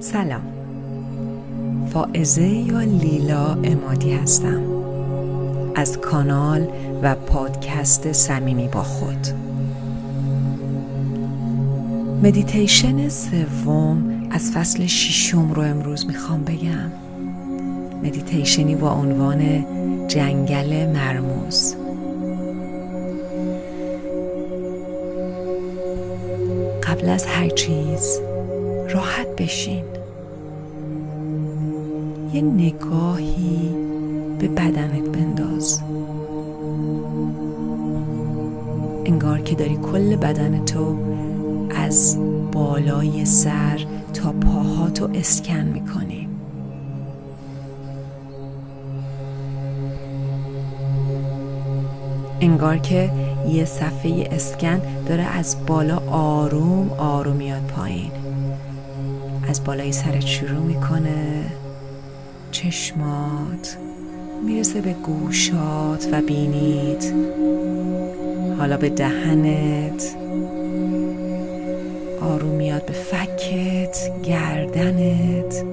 سلام، فائزه یا لیلا عمادی هستم از کانال و پادکست صمیمی با خود. مدیتیشن سوم از فصل ششم رو امروز میخوام بگم، مدیتیشنی با عنوان جنگل مرموز. قبل از هر چیز راحت بشین، یه نگاهی به بدنت بنداز، انگار که داری کل بدنتو از بالای سر تا پاهاتو اسکن میکنی. انگار که یه صفحه اسکن داره از بالا آروم آروم میاد پایین، از بالای سرت شروع میکنه، چشمات میرسه به گوشات و بینیت، حالا به دهنت، آروم میاد به فکت، گردنت،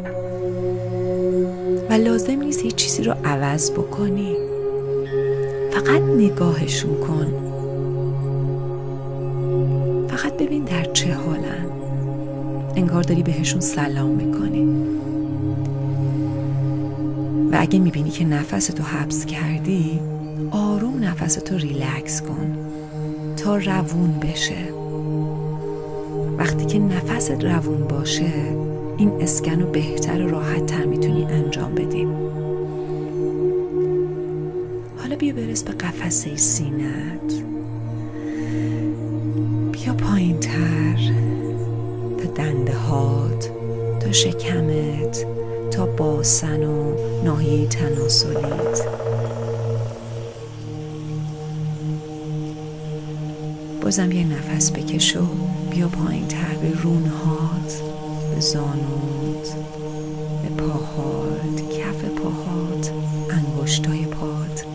و لازم نیست هیچ چیزی رو عوض بکنی، فقط نگاهشون کن، فقط ببین در چه حالن، انگار داری بهشون سلام میکنی. و اگه میبینی که نفستو حبس کردی، آروم نفستو ریلکس کن تا روون بشه. وقتی که نفست روون باشه، این اسکنو بهتر و راحت تر میتونی انجام بدی. حالا بیا برس به قفسه سینت، بیا پایین تر تا دنده هات، تا شکمت، تا باسن و ناحیه تناسلیت. بازم یه نفس بکش و بیا پایین تر به رونهات، به زانوت، به پاهات، کف پاهات، انگشتای پات.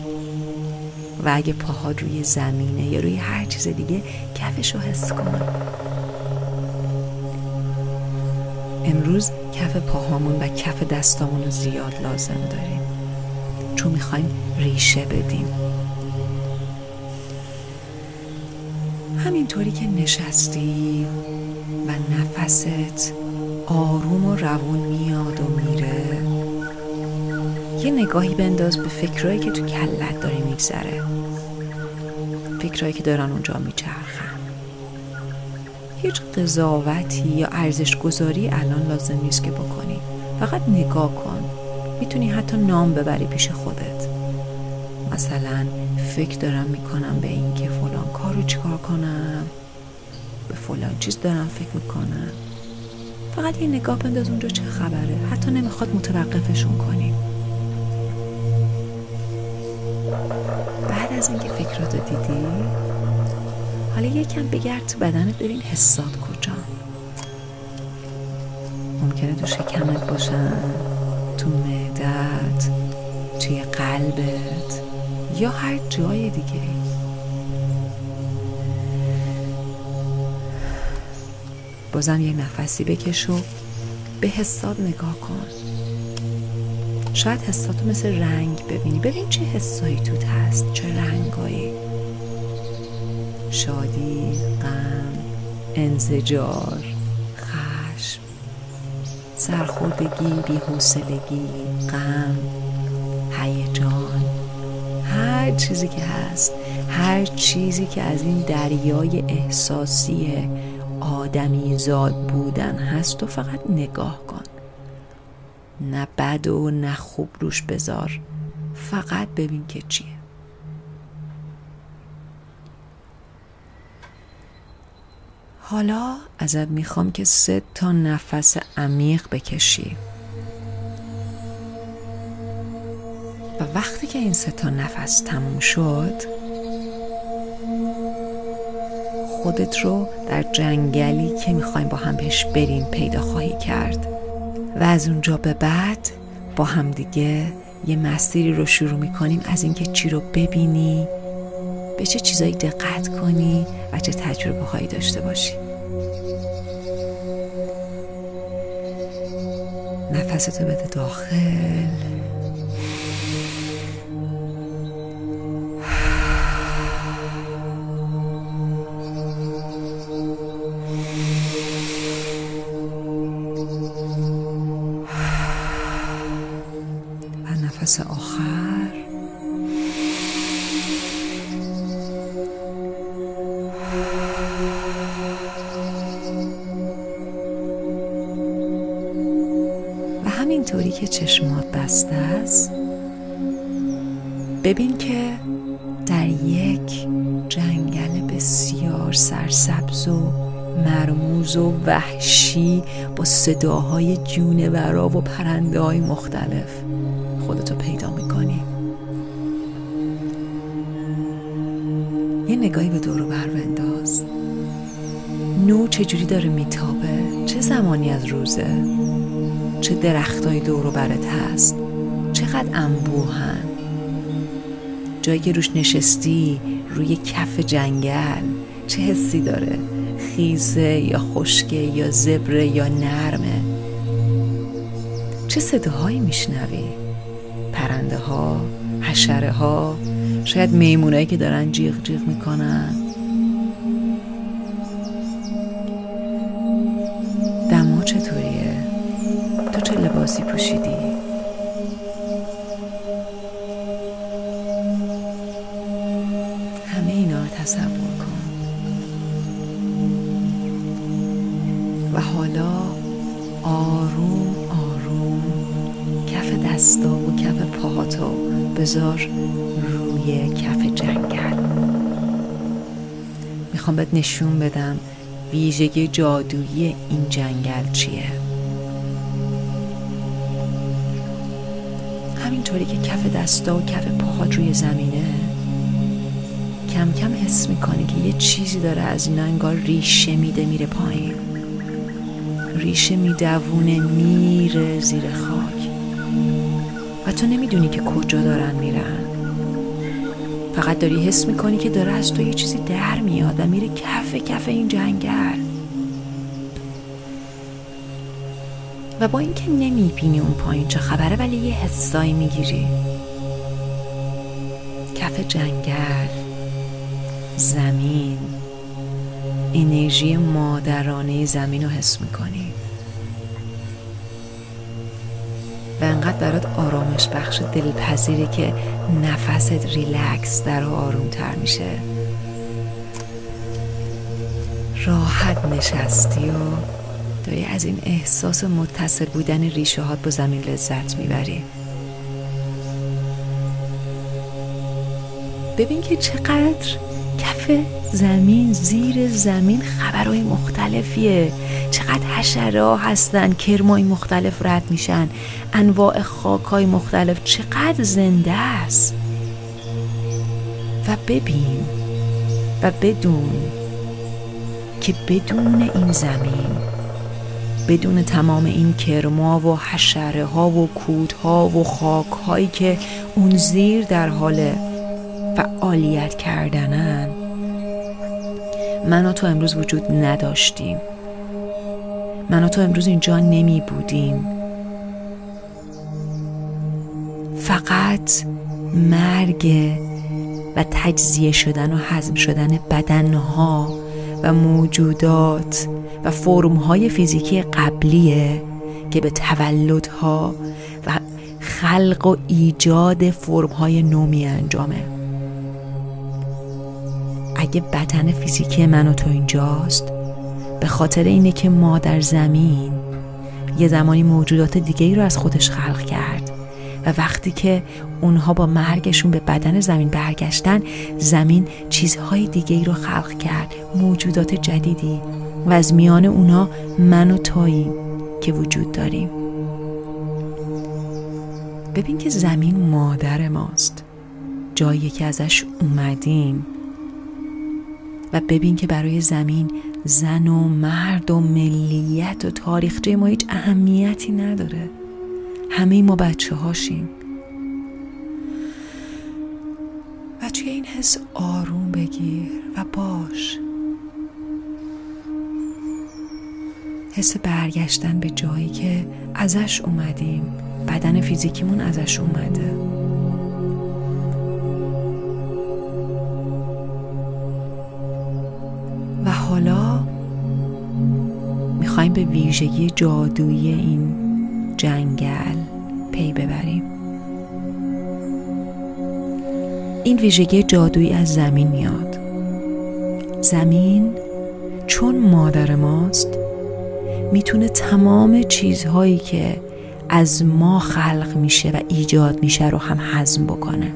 و اگه پاهات روی زمینه یا روی هر چیز دیگه، کفشو حس کن. امروز کف پاهامون و کف دستامون رو زیاد لازم داریم، چون میخوایم ریشه بدیم. همینطوری که نشستی و نفست آروم و روون میاد و میره، یه نگاهی بنداز به فکرایی که تو کلت داره میگذره، فکرایی که دارن اونجا میچرخن. هیچ قضاوتی یا ارزش گذاری الان لازم نیست که بکنی، فقط نگاه کن. میتونی حتی نام ببری پیش خودت، مثلا فکر دارم میکنم به این که فلان کارو چیکار کنم، به فلان چیز دارم فکر میکنم. فقط یه نگاه بنداز اونجا چه خبره، حتی نمیخواد متوقفشون کنی. بعد از اینکه فکراتو دیدی، حالا یکم بگرد تو بدنت، ببین حسات کجا. ممکنه تو شکمت باشن، تو معدت، توی قلبت، یا هر جای دیگه. بازم یه نفسی بکش و به حسات نگاه کن. شاید حساتو مثل رنگ ببینی، ببین چه حسایی توت هست، چه رنگایی، شادی، غم، انزجار، خشم، سرخوردگی، بی‌حوصلگی، غم، هیجان، هر چیزی که هست، هر چیزی که از این دریای احساسی آدمیزاد بودن هست تو فقط نگاه کن. نه بد و نه خوب روش بذار، فقط ببین که چیه. حالا ازت میخوام که 3 تا نفس عمیق بکشی و وقتی که این 3 تا نفس تموم شد، خودت رو در جنگلی که میخوایم با هم بهش بریم پیدا خواهی کرد و از اونجا به بعد با هم دیگه یه مسیری رو شروع میکنیم، از اینکه چی رو ببینی، به چه چیزایی دقت کنی و چه تجربه هایی داشته باشی. نفستو بده داخل. و نفس آخر. اینطوری که چشمات بسته است ببین که در یک جنگل بسیار سرسبز و مرموز و وحشی با صداهای جونورا و پرنده های مختلف خودتو پیدا میکنی. یه نگاهی به دور و بر بنداز. نور چجوری داره میتابه؟ چه زمانی از روزه؟ چه درختای دور و برت هست؟ چقدر انبوهن؟ جایی که روش نشستی روی کف جنگل چه حسی داره؟ خیزه یا خشکه یا زبره یا نرمه؟ چه صداهایی میشنوی؟ پرنده ها، حشره ها، شاید میمونایی که دارن جیغ جیغ میکنن. دما چطوریه؟ تو چه لباسی پوشیدی؟ همه اینا رو تصور کن. و حالا آروم آروم کف دستا و کف پاهاتو بذار روی کف جنگل. میخوام بهت نشون بدم ویژگی جادویی این جنگل چیه. همینطوری که کف دستا و کف پاهات روی زمینه کم کم حس میکنی که یه چیزی داره از اینا انگار ریشه میده میره پایین، ریشه میدوونه میره زیر خاک و تو نمیدونی که کجا دارن میرن. فقط داری حس میکنی که داره از تو یه چیزی در میاد و میره کف این جنگل. و با اینکه نمیبینی اون پایین چه خبره ولی یه حسایی میگیری. کف جنگل، زمین، انرژی مادرانه زمین رو حس میکنی و انقدر برات آرامش بخش دلپذیره که نفست ریلکس در آروم تر میشه. راحت نشستی و داری از این احساس متصل بودن ریشه هات با زمین لذت میبری. ببین که چقدر کف زمین زیر زمین خبرهای مختلفیه. چقدر حشره‌ها هستن، کرمای مختلف رد میشن، انواع خاکهای مختلف. چقدر زنده است. و ببین و بدون که بدون این زمین، بدون تمام این کرما و حشره ها و کودها و خاک هایی که اون زیر در حال فعالیت کردنن، من و تو امروز وجود نداشتیم. من و تو امروز اینجا نمی بودیم. فقط مرگ و تجزیه شدن و هضم شدن بدنها و موجودات و فرم‌های فیزیکی قبلیه که به تولدها و خلق و ایجاد فرم‌های نو می‌انجامه. اگه بدن فیزیکی من و تو اینجاست به خاطر اینه که مادر زمین یه زمانی موجودات دیگه‌ای رو از خودش خلق کرد و وقتی که اونها با مرگشون به بدن زمین برگشتن، زمین چیزهای دیگه‌ای رو خلق کرد، موجودات جدیدی، و از میان اونا من و تویی که وجود داریم. ببین که زمین مادر ماست، جایی که ازش اومدیم. و ببین که برای زمین زن و مرد و ملیت و تاریخچه ما هیچ اهمیتی نداره. همه ما بچه هاشیم. و توی این حس آروم بگیر و باش. حس برگشتن به جایی که ازش اومدیم، بدن فیزیکیمون ازش اومده. و حالا میخوایم به ویژگی جادویی این جنگل پی ببریم. این ویژگی جادویی از زمین میاد. زمین چون مادر ماست میتونه تمام چیزهایی که از ما خلق میشه و ایجاد میشه رو هم هضم بکنه.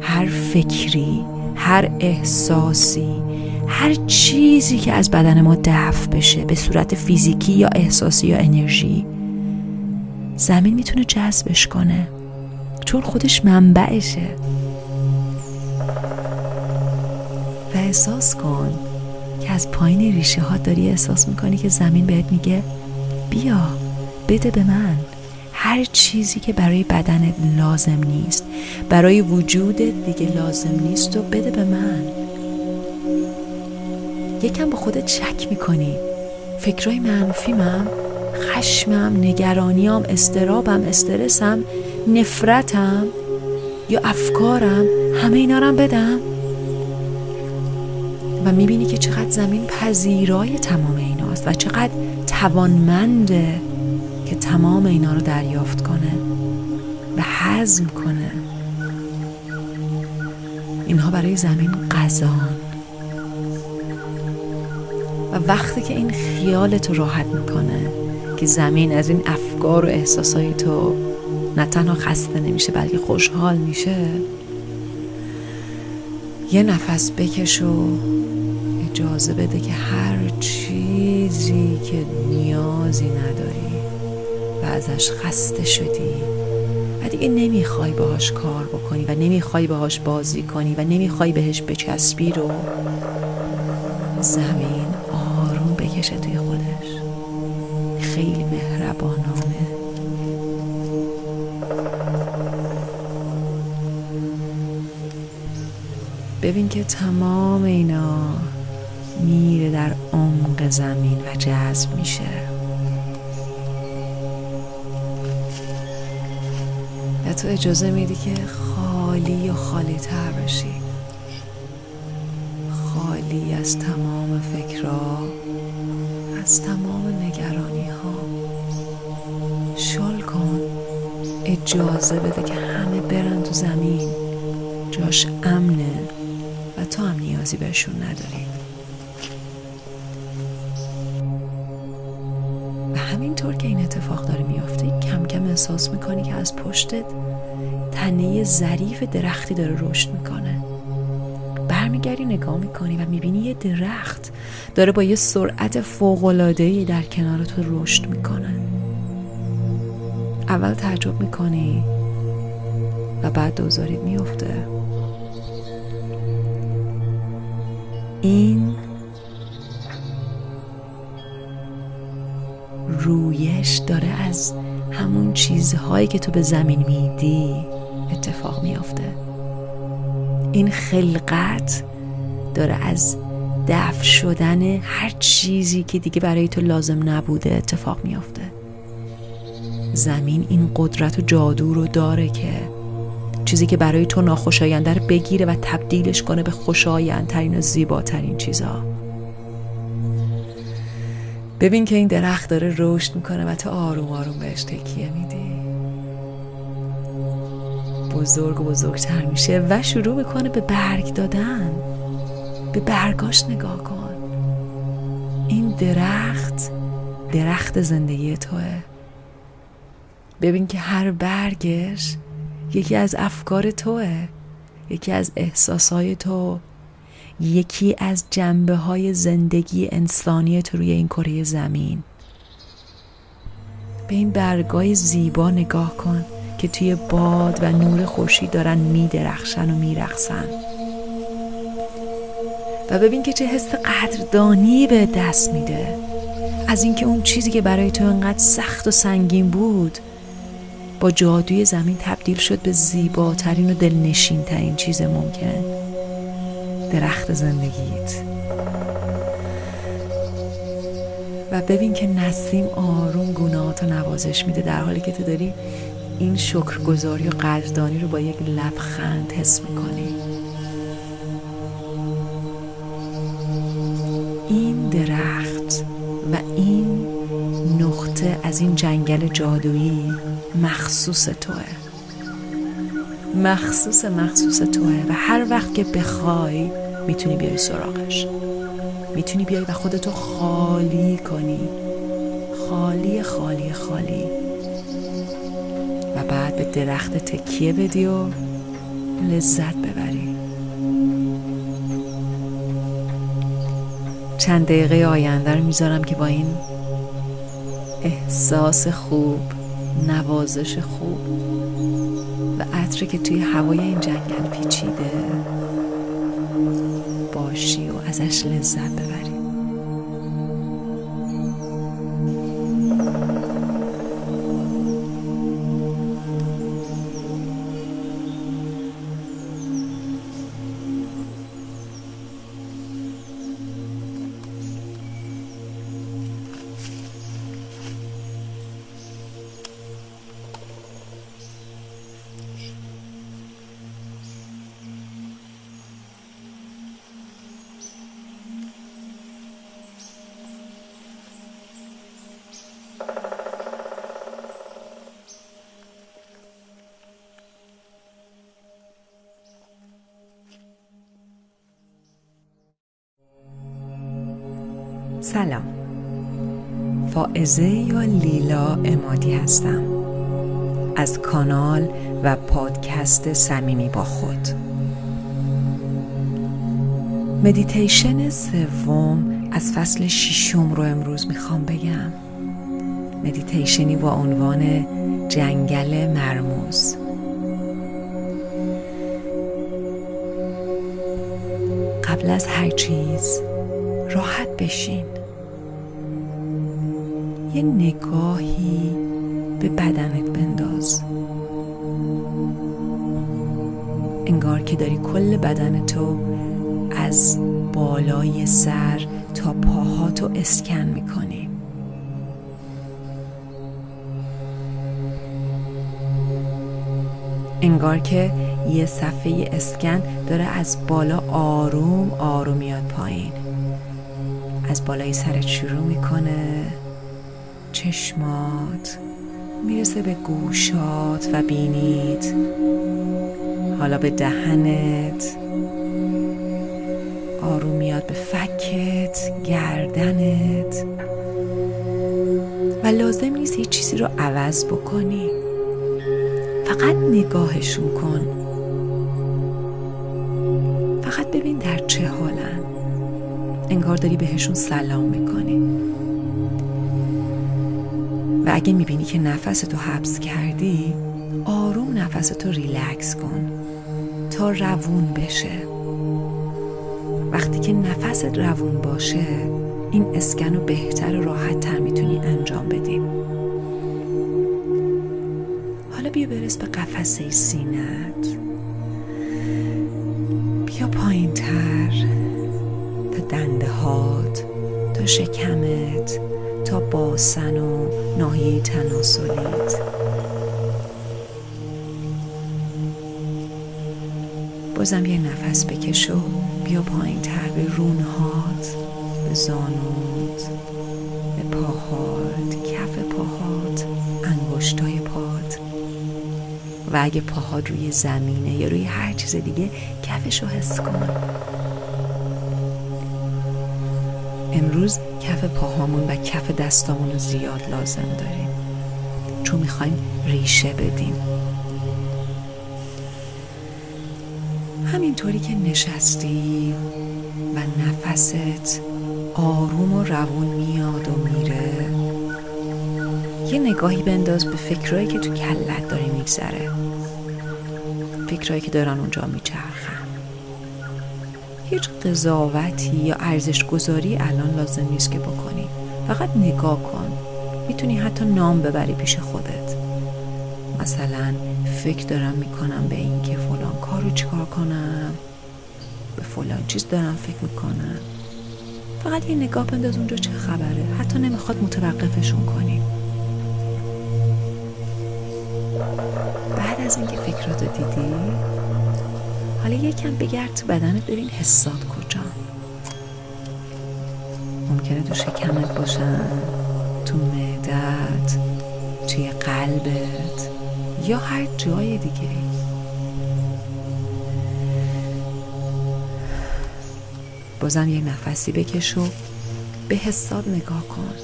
هر فکری، هر احساسی، هر چیزی که از بدن ما دفع بشه به صورت فیزیکی یا احساسی یا انرژی، زمین میتونه جذبش کنه چون خودش منبعشه. و احساس کن که از پایین ریشه ها داری احساس میکنی که زمین بهت میگه بیا بده به من هر چیزی که برای بدنت لازم نیست، برای وجودت دیگه لازم نیست و بده به من. یکم با خودت شک میکنی، فکرای منفیمم، خشمم، نگرانیام، اضطرابم، استرسم، نفرتم یا افکارم، همه اینا رو بدم. و میبینی که چقدر زمین پذیرای تمام ایناست و چقدر توانمنده که تمام اینا رو دریافت کنه و هضم کنه. اینها برای زمین غذان. و وقتی که این خیالت رو راحت میکنه که زمین از این افکار و احساسای تو نه تنها خسته نمیشه بلکه خوشحال میشه، یه نفس بکش و اجازه بده که هر چیزی که نیازی نداری و ازش خسته شدی و دیگه نمیخوای باهاش کار بکنی و نمیخوای باهاش بازی کنی و نمیخوای بهش بچسبی رو زمین آروم بکشه توی خودش. خیلی مهربانانه. ببین که تمام اینا میره در عمق زمین و جذب میشه. و تو اجازه میدی که خالی و خالی تر بشی، خالی از تمام فکرها، از تمام نگرانی ها. شل کن، اجازه بده که همه برن تو زمین، جاش امنه و تو هم نیازی بهشون نداری. و همینطور که این اتفاق داره میافته، کم کم احساس میکنی که از پشتت تنه ظریف درختی داره رشد میکنه. برمیگردی نگاه میکنی و میبینی یه درخت داره با یه سرعت فوق‌العاده‌ای در کنار تو رشد میکنه. اول تعجب میکنی و بعد دوزاریت میافته. این رویش داره از همون چیزهایی که تو به زمین میدی اتفاق میافته. این خلقت داره از دفع شدن هر چیزی که دیگه برای تو لازم نبوده اتفاق میافته. زمین این قدرت و جادو رو داره که چیزی که برای تو ناخوشاینده رو بگیره و تبدیلش کنه به خوشایندترین و زیباترین چیزا. ببین که این درخت داره رشد میکنه و تو آروم آروم بهش تکیه میدی. بزرگ و بزرگتر میشه و شروع میکنه به برگ دادن. به برگاش نگاه کن. این درخت، درخت زندگی توه. ببین که هر برگش یکی از افکار توه، یکی از احساسهای تو، یکی از جنبه های زندگی انسانی تو روی این کره زمین. به این برگای زیبا نگاه کن که توی باد و نور خورشید دارن میدرخشن و میرقصن. و ببین که چه حس قدردانی به دست میده از اینکه اون چیزی که برای تو انقدر سخت و سنگین بود با جادوی زمین تبدیل شد به زیباترین و دلنشینترین چیز ممکن، درخت زندگیت. و ببین که نسیم آروم گونه‌هاتو نوازش میده در حالی که تو داری این شکرگزاری و قدردانی رو با یک لبخند حس میکنی. این درخت و این نقطه از این جنگل جادویی مخصوص توه، مخصوص توه و هر وقت که بخوای میتونی بیای سراغش، میتونی بیای و خودتو خالی کنی، خالی خالی خالی، و بعد به درخت تکیه بدی و لذت ببری. چند دقیقه آینده رو میذارم که با این احساس خوب، نوازش خوب و عطری که توی هوای این جنگل پیچیده باشی و ازش لذت ببری. سلام، فائزه یا لیلا عمادی هستم از کانال و پادکست صمیمی با خود. مدیتیشن سوم از فصل ششم رو امروز میخوام بگم، مدیتیشنی با عنوان جنگل مرموز. قبل از هر چیز راحت بشین، یه نگاهی به بدنت بنداز، انگار که داری کل بدنتو از بالای سر تا پاهاتو اسکن میکنی. انگار که یه صفحه اسکن داره از بالا آروم آروم میاد پایین، از بالای سرت شروع میکنه، چشمات میرسه به گوشات و بینید، حالا به دهنت، آروم میاد به فکت، گردنت، و لازم نیست هیچ چیزی رو عوض بکنی، فقط نگاهشون کن، فقط ببین در چه حالن، انگار داری بهشون سلام میکنی. و اگه میبینی که نفستو حبس کردی، آروم نفستو ریلکس کن تا روون بشه. وقتی که نفست روون باشه، این اسکنو بهتر و راحت تر میتونی انجام بدی. حالا بیا برس به قفسه سینت، بیا پایین تر تا دنده هات، تا شکمت، تا باسن و ناحیه تناسلیت. بازم یه نفس بکش و بیا پایین تر به رون هات، به زانوت، به پاهات، کف پاهات، انگشتای پات، و اگه پاهات روی زمینه یا روی هر چیز دیگه، کفشو حس کن. امروز کف پاهامون و کف دستامون رو زیاد لازم داریم، چون میخوایم ریشه بدیم. همینطوری که نشستی و نفست آروم و روون میاد و میره، یه نگاهی بنداز به فکرایی که تو کلت داری میگذره، فکرایی که دارن اونجا میچرخن. هیچ قضاوتی یا ارزش گذاری الان لازم نیست که بکنی، فقط نگاه کن. میتونی حتی نام ببری پیش خودت، مثلا فکر دارم میکنم به این که فلان کارو چیکار کنم، به فلان چیز دارم فکر میکنم، فقط یه نگاه بنداز اونجا چه خبره، حتی نمیخواد متوقفشون کنی. بعد از اینکه فکراتو دیدی، حالا یکم بگرد تو بدنت ببین حسات کجا. ممکنه تو شکمت باشن، تو معدت، توی قلبت یا هر جای دیگه. بازم یه نفسی بکش و به حسات نگاه کن.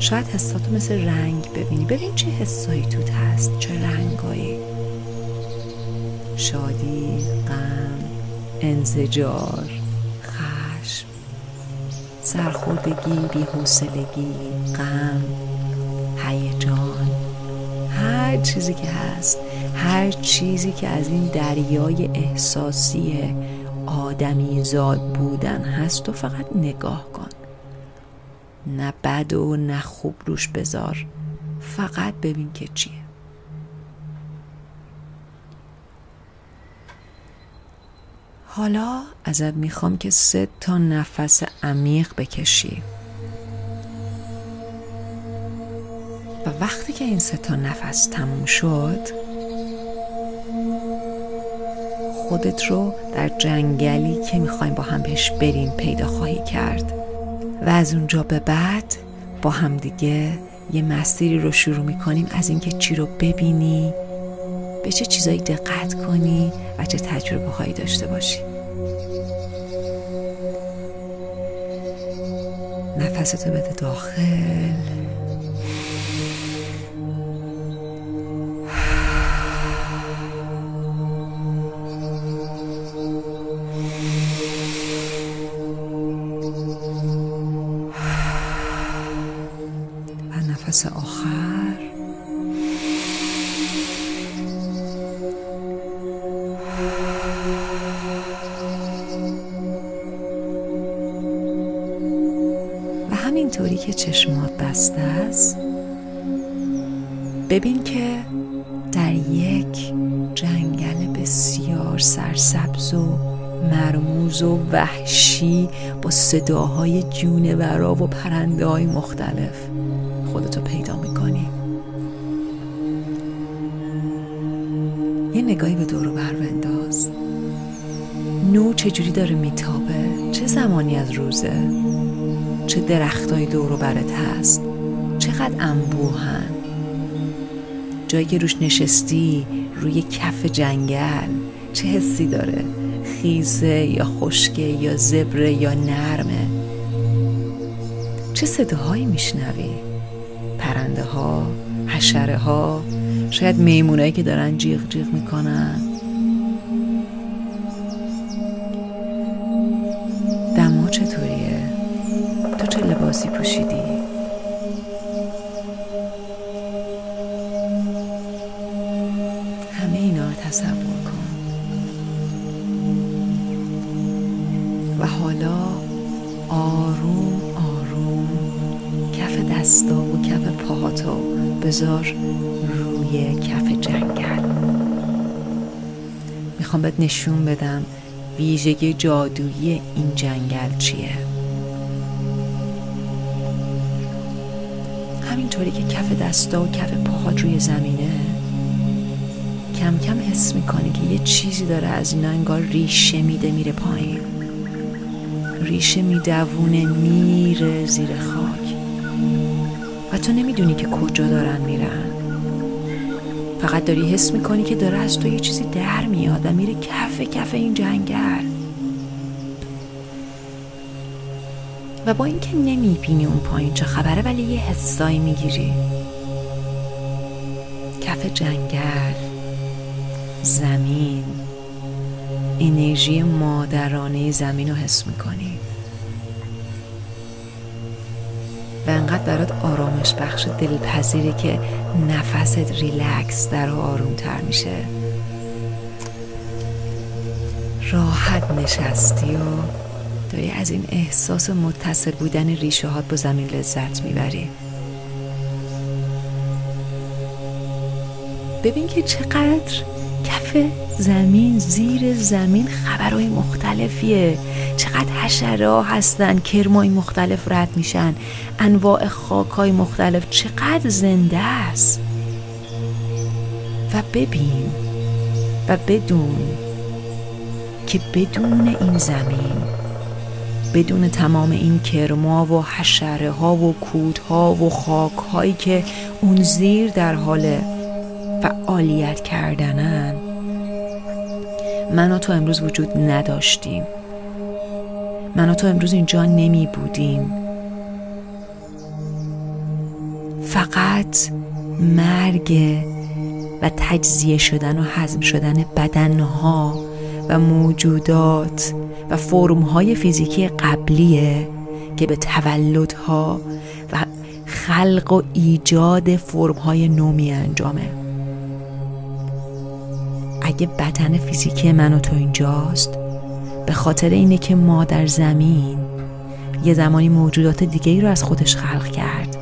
شاید حساتو مثل رنگ ببینی. ببین چه حسایی توت هست، چه رنگایی. شادی، غم، انزجار، خشم، سرخوردگی، بی‌حوصلگی، غم، هیجان، هر چیزی که هست، هر چیزی که از این دریای احساسی آدمیزاد بودن هست تو فقط نگاه کن. نه بد و نه خوب روش بذار، فقط ببین که چیه. حالا ازت میخوام که 3 تا نفس عمیق بکشی و وقتی که این 3 تا نفس تموم شد خودت رو در جنگلی که میخوایم با هم بهش بریم پیدا خواهی کرد و از اونجا به بعد با هم دیگه یه مسیری رو شروع میکنیم از اینکه چی رو ببینی، به چه چیزایی دقت کنی و چه تجربه هایی داشته باشی. نفستو بده داخل و نفس آخر. اینطوری که چشمات بسته است ببین که در یک جنگل بسیار سرسبز و مرموز و وحشی با صداهای جونورا و پرنده های مختلف خودتو پیدا میکنی. یه نگاهی به دور و بر بنداز. نو چجوری داره میتابه، چه زمانی از روزه، چه درختای دور و برت هست، چقدر انبوهن. جایی که روش نشستی روی کف جنگل چه حسی داره، خیزه یا خشکه یا زبره یا نرمه. چه صداهایی میشنوی، پرنده ها، حشره ها، شاید میمونایی که دارن جیغ جیغ میکنن. دما چطوریه، تو چه لباسی پوشیدی؟ همه اینا رو تصور کن و حالا آروم آروم کف دستا و کف پاهاتو بذار روی کف جنگل. میخوام بهت نشون بدم ویژگی جادویی این جنگل چیه. همینطوری که کف دستا و کف پاهات روی زمینه کم کم حس میکنی که یه چیزی داره از اینا انگار ریشه میده میره پایین، ریشه میدوونه میره زیر خاک و تو نمیدونی که کجا دارن میرن. فقط داری حس میکنی که داره از تو یه چیزی در میاد و میره کف کف این جنگل و با اینکه نمیبینی اون پایین چه خبره ولی یه حسایی میگیری. کف جنگل، زمین، انرژی مادرانه زمین رو حس میکنی و انقدر برات آرامش بخش دلپذیری که نفست ریلکس در و آرومتر میشه. راحت نشستی و داری از این احساس متصل بودن ریشه هات با زمین لذت میبری. ببین که چقدر کف کف زمین، زیر زمین خبرهای مختلفیه. چقدر حشره‌ها هستن، کرمای مختلف رد میشن، انواع خاکای مختلف، چقدر زنده است. و ببین و بدون که بدون این زمین، بدون تمام این کرما و حشره ها و کودها و خاک هایی که اون زیر در حال فعالیت کردنن، من و تو امروز وجود نداشتیم. من و تو امروز اینجا نمی بودیم. فقط مرگ و تجزیه شدن و هضم شدن بدنها و موجودات و فرم‌های فیزیکی قبلیه که به تولدها و خلق و ایجاد فرم‌های نو می‌انجامه. اگه بدن فیزیکی من و تو اینجاست، به خاطر اینه که ما در زمین یه زمانی موجودات دیگه‌ای رو از خودش خلق کرد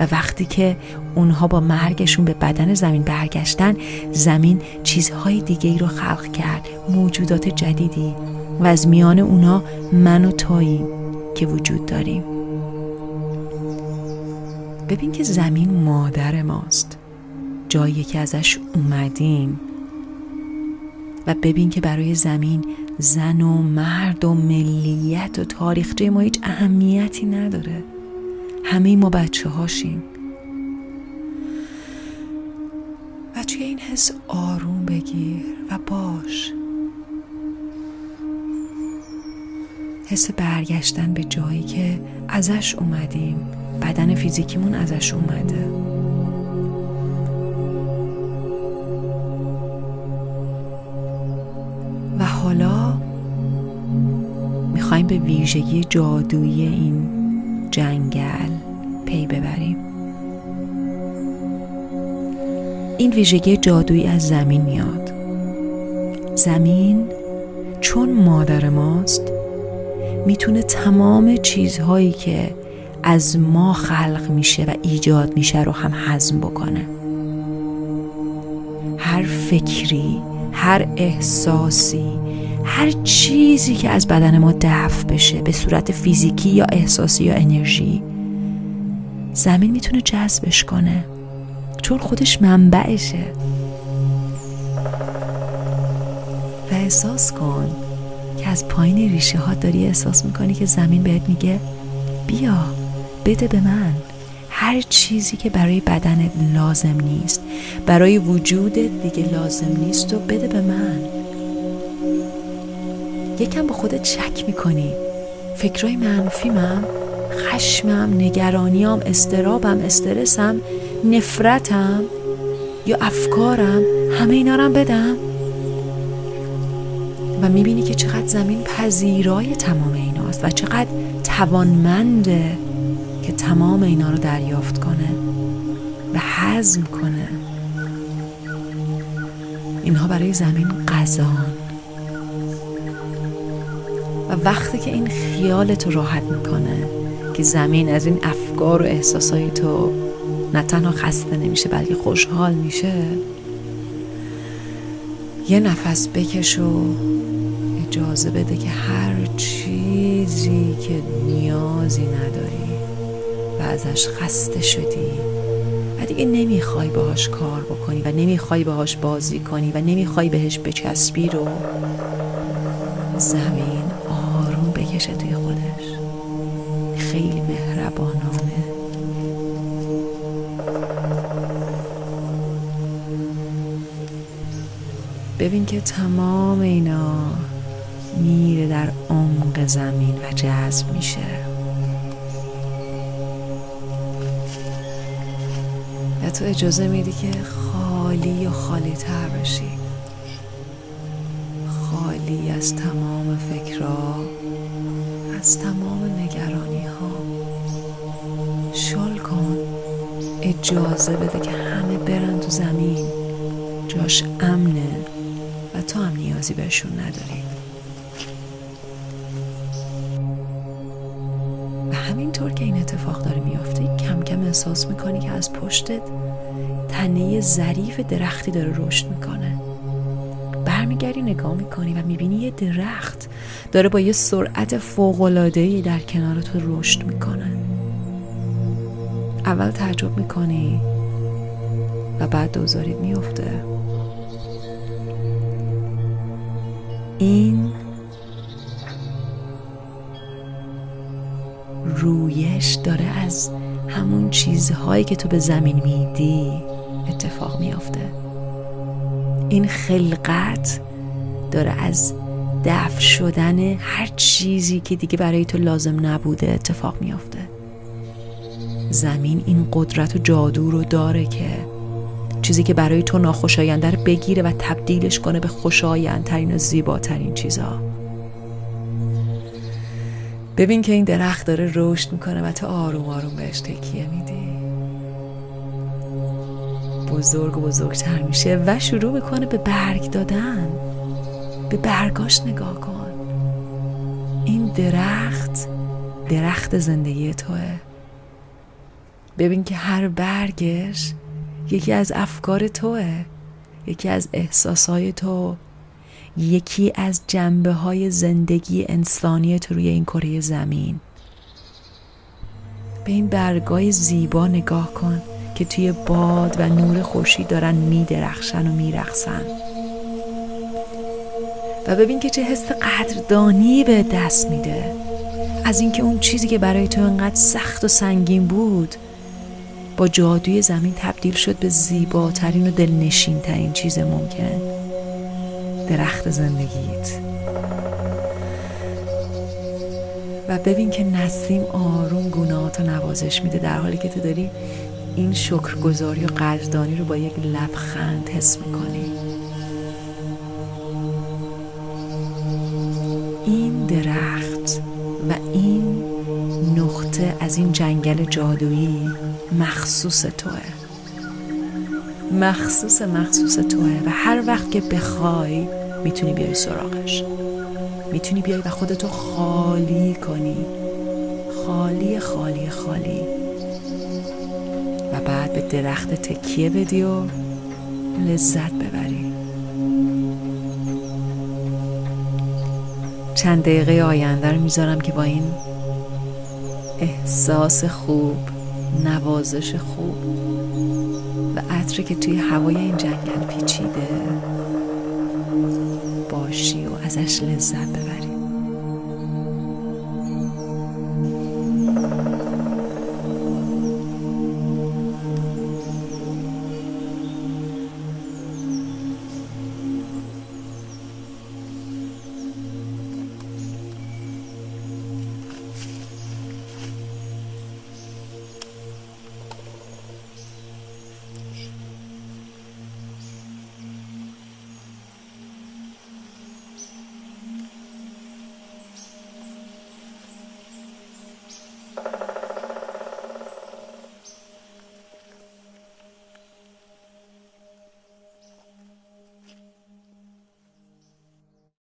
و وقتی که اونها با مرگشون به بدن زمین برگشتن، زمین چیزهای دیگه‌ای رو خلق کرد، موجودات جدیدی، و از میان اونا من و تویی که وجود داریم. ببین که زمین مادر ماست، جایی که ازش اومدیم، و ببین که برای زمین زن و مرد و ملیت و تاریخچه ما هیچ اهمیتی نداره. همه ما بچه هاشیم. و توی این حس آروم بگیر و باش. حس برگشتن به جایی که ازش اومدیم، بدن فیزیکیمون ازش اومده. و حالا میخوایم به ویژگی جادویی این جنگل پی ببریم. این ویژگی جادویی از زمین میاد. زمین چون مادر ماست، میتونه تمام چیزهایی که از ما خلق میشه و ایجاد میشه رو هم هضم بکنه. هر فکری، هر احساسی، هر چیزی که از بدن ما دفع بشه به صورت فیزیکی یا احساسی یا انرژی، زمین میتونه جذبش کنه، چون خودش منبعشه. و احساس کن که از پایین ریشه ها داری احساس میکنی که زمین بهت میگه بیا بده به من هر چیزی که برای بدنت لازم نیست، برای وجودت دیگه لازم نیست، و بده به من. یکم با خودت شک میکنی، فکرای منفیمم، خشمم، نگرانیام، استرابم، استرسم، نفرتم یا افکارم، همه اینا رو بدم. و میبینی که چقدر زمین پذیرای تمام ایناست و چقدر توانمنده که تمام اینا رو دریافت کنه و هضم کنه. اینها برای زمین غذان. و وقتی که این خیالت راحت میکنه که زمین از این افکار و احساسای تو نه تنها خسته نمیشه بلکه خوشحال میشه، یه نفس بکش و اجازه بده که هر چیزی که نیازی نداری و ازش خسته شدی و دیگه نمیخوای باهاش کار بکنی و نمیخوای باهاش بازی کنی و نمیخوای بهش بچسبی، رو زمین آروم بکشه توی خودش. خیلی مهربانانه. ببین که تمام اینا میره در عمق زمین و جذب میشه. و تو اجازه میدی که خالی و خالی تر بشی، خالی از تمام فکرها، از تمام نگرانی ها. شل کن، اجازه بده که همه برن تو زمین، جاش امنه و تو هم نیازی بهشون نداری. و همینطور که این اتفاق داره میافته، کم کم احساس میکنی که از پشتت تنه ظریف درختی داره رشد میکنه برمیگردی نگاه میکنی و میبینی یه درخت داره با یه سرعت فوق‌العاده‌ای در کنار تو رشد میکنه. اول تعجب میکنی و بعد دوزاری میفته. این رویش داره از همون چیزهایی که تو به زمین میدی اتفاق میافته. این خلقت داره از دفع شدن هر چیزی که دیگه برای تو لازم نبوده اتفاق میافته. زمین این قدرت و جادو رو داره که چیزی که برای تو ناخوشاینده رو بگیره و تبدیلش کنه به خوشایندترین و زیباترین چیزا. ببین که این درخت داره رشد میکنه و تو آروم آروم بهش تکیه میدی. بزرگ و بزرگتر میشه و شروع میکنه به برگ دادن. به برگاش نگاه کن. این درخت، درخت زندگی توه. ببین که هر برگش یکی از افکار توه، یکی از احساسهای تو، یکی از جنبه‌های زندگی انسانی تو روی این کره زمین. به این برگای زیبا نگاه کن که توی باد و نور خورشید دارن میدرخشن و میرقصن و ببین که چه حس قدردانی به دست میده از اینکه اون چیزی که برای تو انقدر سخت و سنگین بود با جادوی زمین تبدیل شد به زیباترین و دلنشینترین چیز ممکن، درخت زندگیت. و ببین که نسیم آروم گونه‌هاتو نوازش میده در حالی که تو داری این شکرگزاری و قدردانی رو با یک لبخند حس میکنی. این درخت و این نقطه از این جنگل جادویی مخصوص توه، مخصوص توه و هر وقت که بخوای میتونی بیای سراغش، میتونی بیای و خودتو خالی کنی، خالی خالی خالی و بعد به درخت تکیه بدی و لذت ببری. چند دقیقه آینده رو میذارم که با این احساس خوب، نوازش خوب و عطری که توی هوای این جنگل پیچیده باشی و ازش لذت ببری.